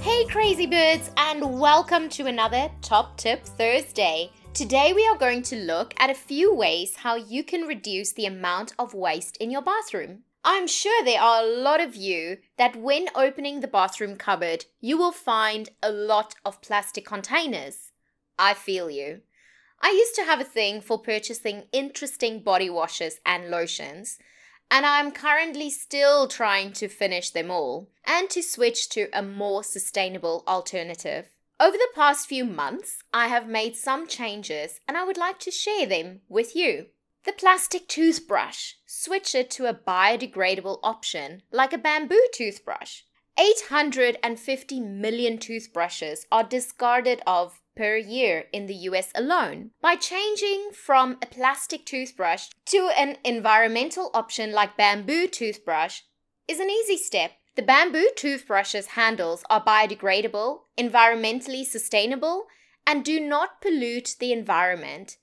Hey crazy birds, and welcome to another Top Tip Thursday. Today we are going to look at a few ways how you can reduce the amount of waste in your bathroom. I'm sure there are a lot of you that when opening the bathroom cupboard, you will find a lot of plastic containers. I feel you. I used to have a thing for purchasing interesting body washes and lotions, and I'm currently still trying to finish them all and to switch to a more sustainable alternative. Over the past few months, I have made some changes and I would like to share them with you. The plastic toothbrush. Switch it to a biodegradable option like a bamboo toothbrush. 850 million toothbrushes are discarded of per year in the US alone. By changing from a plastic toothbrush to an environmental option like bamboo toothbrush is an easy step. The bamboo toothbrush's handles are biodegradable, environmentally sustainable, and do not pollute the environment.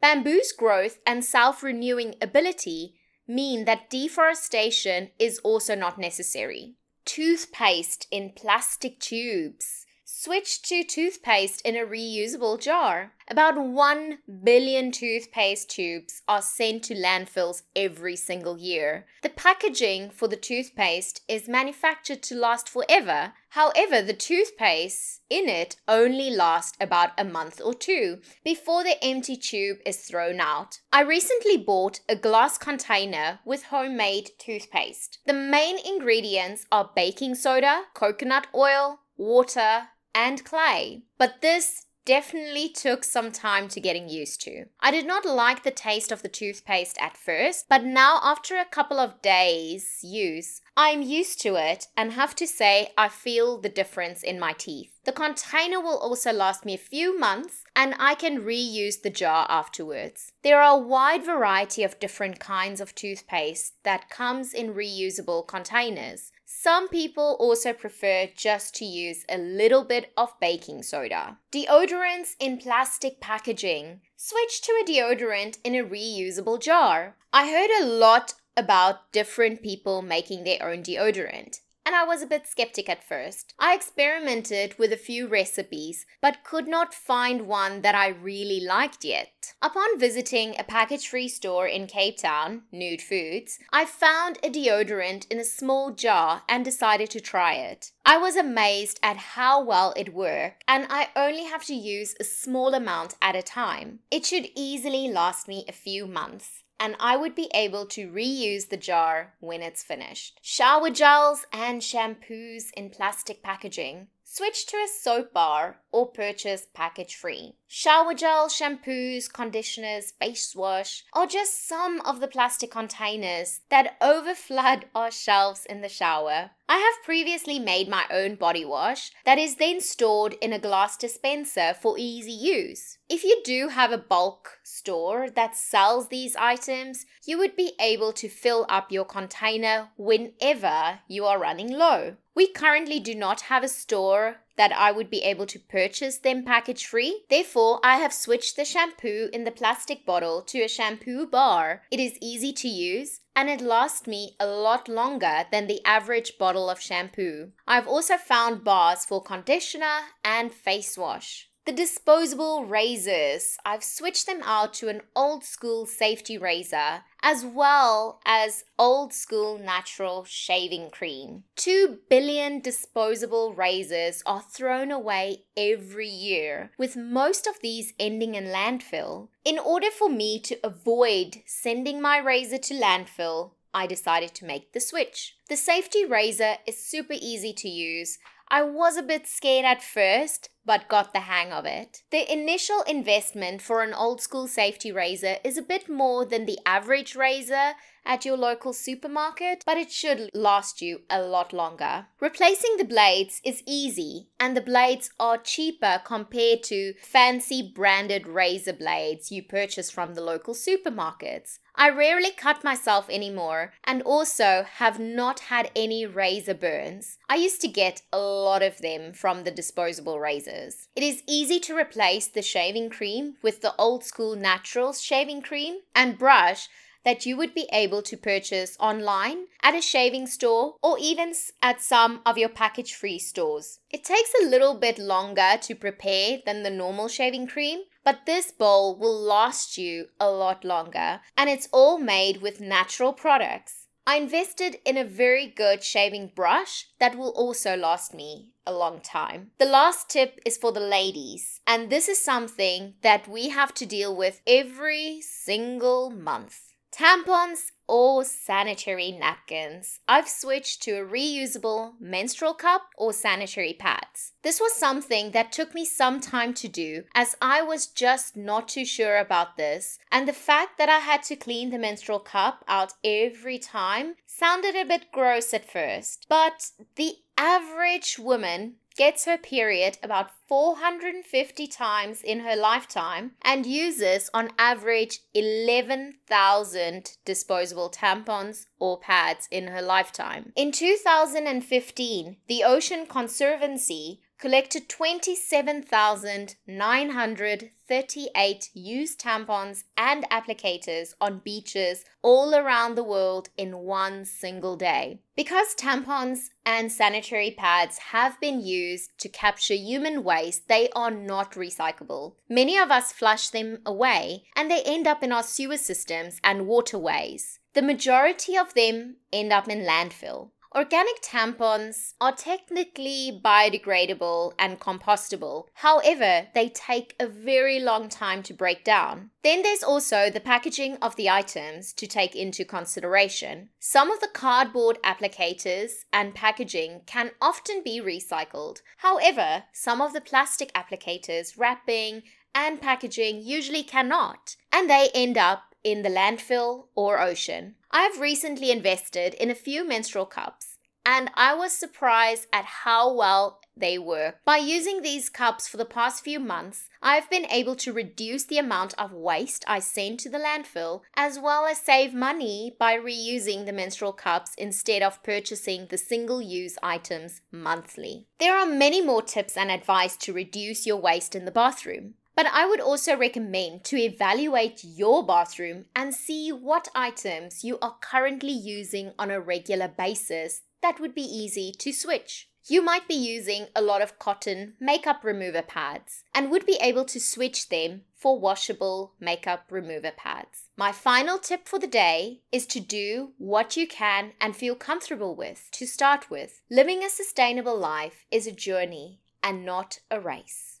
Bamboo's growth and self-renewing ability mean that deforestation is also not necessary. Toothpaste in plastic tubes. Switch to toothpaste in a reusable jar. About 1 billion toothpaste tubes are sent to landfills every single year. The packaging for the toothpaste is manufactured to last forever. However, the toothpaste in it only lasts about a month or two before the empty tube is thrown out. I recently bought a glass container with homemade toothpaste. The main ingredients are baking soda, coconut oil, water, and clay. But this definitely took some time to getting used to. I did not like the taste of the toothpaste at first, but now after a couple of days use, I'm used to it and have to say I feel the difference in my teeth. The container will also last me a few months and I can reuse the jar afterwards. There are a wide variety of different kinds of toothpaste that comes in reusable containers. Some people also prefer just to use a little bit of baking soda. Deodorants in plastic packaging. Switch to a deodorant in a reusable jar. I heard a lot about different people making their own deodorant, and I was a bit skeptic at first. I experimented with a few recipes, but could not find one that I really liked yet. Upon visiting a package-free store in Cape Town, Nude Foods, I found a deodorant in a small jar and decided to try it. I was amazed at how well it worked, and I only have to use a small amount at a time. It should easily last me a few months, and I would be able to reuse the jar when it's finished. Shower gels and shampoos in plastic packaging. Switch to a soap bar or purchase package-free. Shower gel, shampoos, conditioners, face wash are just some of the plastic containers that overflood our shelves in the shower. I have previously made my own body wash that is then stored in a glass dispenser for easy use. If you do have a bulk store that sells these items, you would be able to fill up your container whenever you are running low. We currently do not have a store that I would be able to purchase them package-free. Therefore, I have switched the shampoo in the plastic bottle to a shampoo bar. It is easy to use and it lasts me a lot longer than the average bottle of shampoo. I've also found bars for conditioner and face wash. The disposable razors. I've switched them out to an old-school safety razor as well as old-school natural shaving cream. 2 billion disposable razors are thrown away every year, with most of these ending in landfill. In order for me to avoid sending my razor to landfill, I decided to make the switch. The safety razor is super easy to use. I was a bit scared at first, but got the hang of it. The initial investment for an old school safety razor is a bit more than the average razor at your local supermarket, but it should last you a lot longer. Replacing the blades is easy, and the blades are cheaper compared to fancy branded razor blades you purchase from the local supermarkets. I rarely cut myself anymore and also have not had any razor burns. I used to get a lot of them from the disposable razors. It is easy to replace the shaving cream with the old school natural shaving cream and brush that you would be able to purchase online, at a shaving store, or even at some of your package-free stores. It takes a little bit longer to prepare than the normal shaving cream, but this bowl will last you a lot longer, and it's all made with natural products. I invested in a very good shaving brush that will also last me a long time. The last tip is for the ladies, and this is something that we have to deal with every single month. Tampons or sanitary napkins. I've switched to a reusable menstrual cup or sanitary pads. This was something that took me some time to do, as I was just not too sure about this, and the fact that I had to clean the menstrual cup out every time sounded a bit gross at first. But the average woman gets her period about 450 times in her lifetime and uses on average 11,000 disposable tampons or pads in her lifetime. In 2015, the Ocean Conservancy collected 27,938 used tampons and applicators on beaches all around the world in one single day. Because tampons and sanitary pads have been used to capture human waste, they are not recyclable. Many of us flush them away and they end up in our sewer systems and waterways. The majority of them end up in landfill. Organic tampons are technically biodegradable and compostable. However, they take a very long time to break down. Then there's also the packaging of the items to take into consideration. Some of the cardboard applicators and packaging can often be recycled. However, some of the plastic applicators, wrapping, and packaging usually cannot, and they end up in the landfill or ocean. I've recently invested in a few menstrual cups, and I was surprised at how well they work. By using these cups for the past few months, I've been able to reduce the amount of waste I send to the landfill, as well as save money by reusing the menstrual cups instead of purchasing the single-use items monthly. There are many more tips and advice to reduce your waste in the bathroom. But I would also recommend to evaluate your bathroom and see what items you are currently using on a regular basis that would be easy to switch. You might be using a lot of cotton makeup remover pads and would be able to switch them for washable makeup remover pads. My final tip for the day is to do what you can and feel comfortable with to start with. Living a sustainable life is a journey and not a race.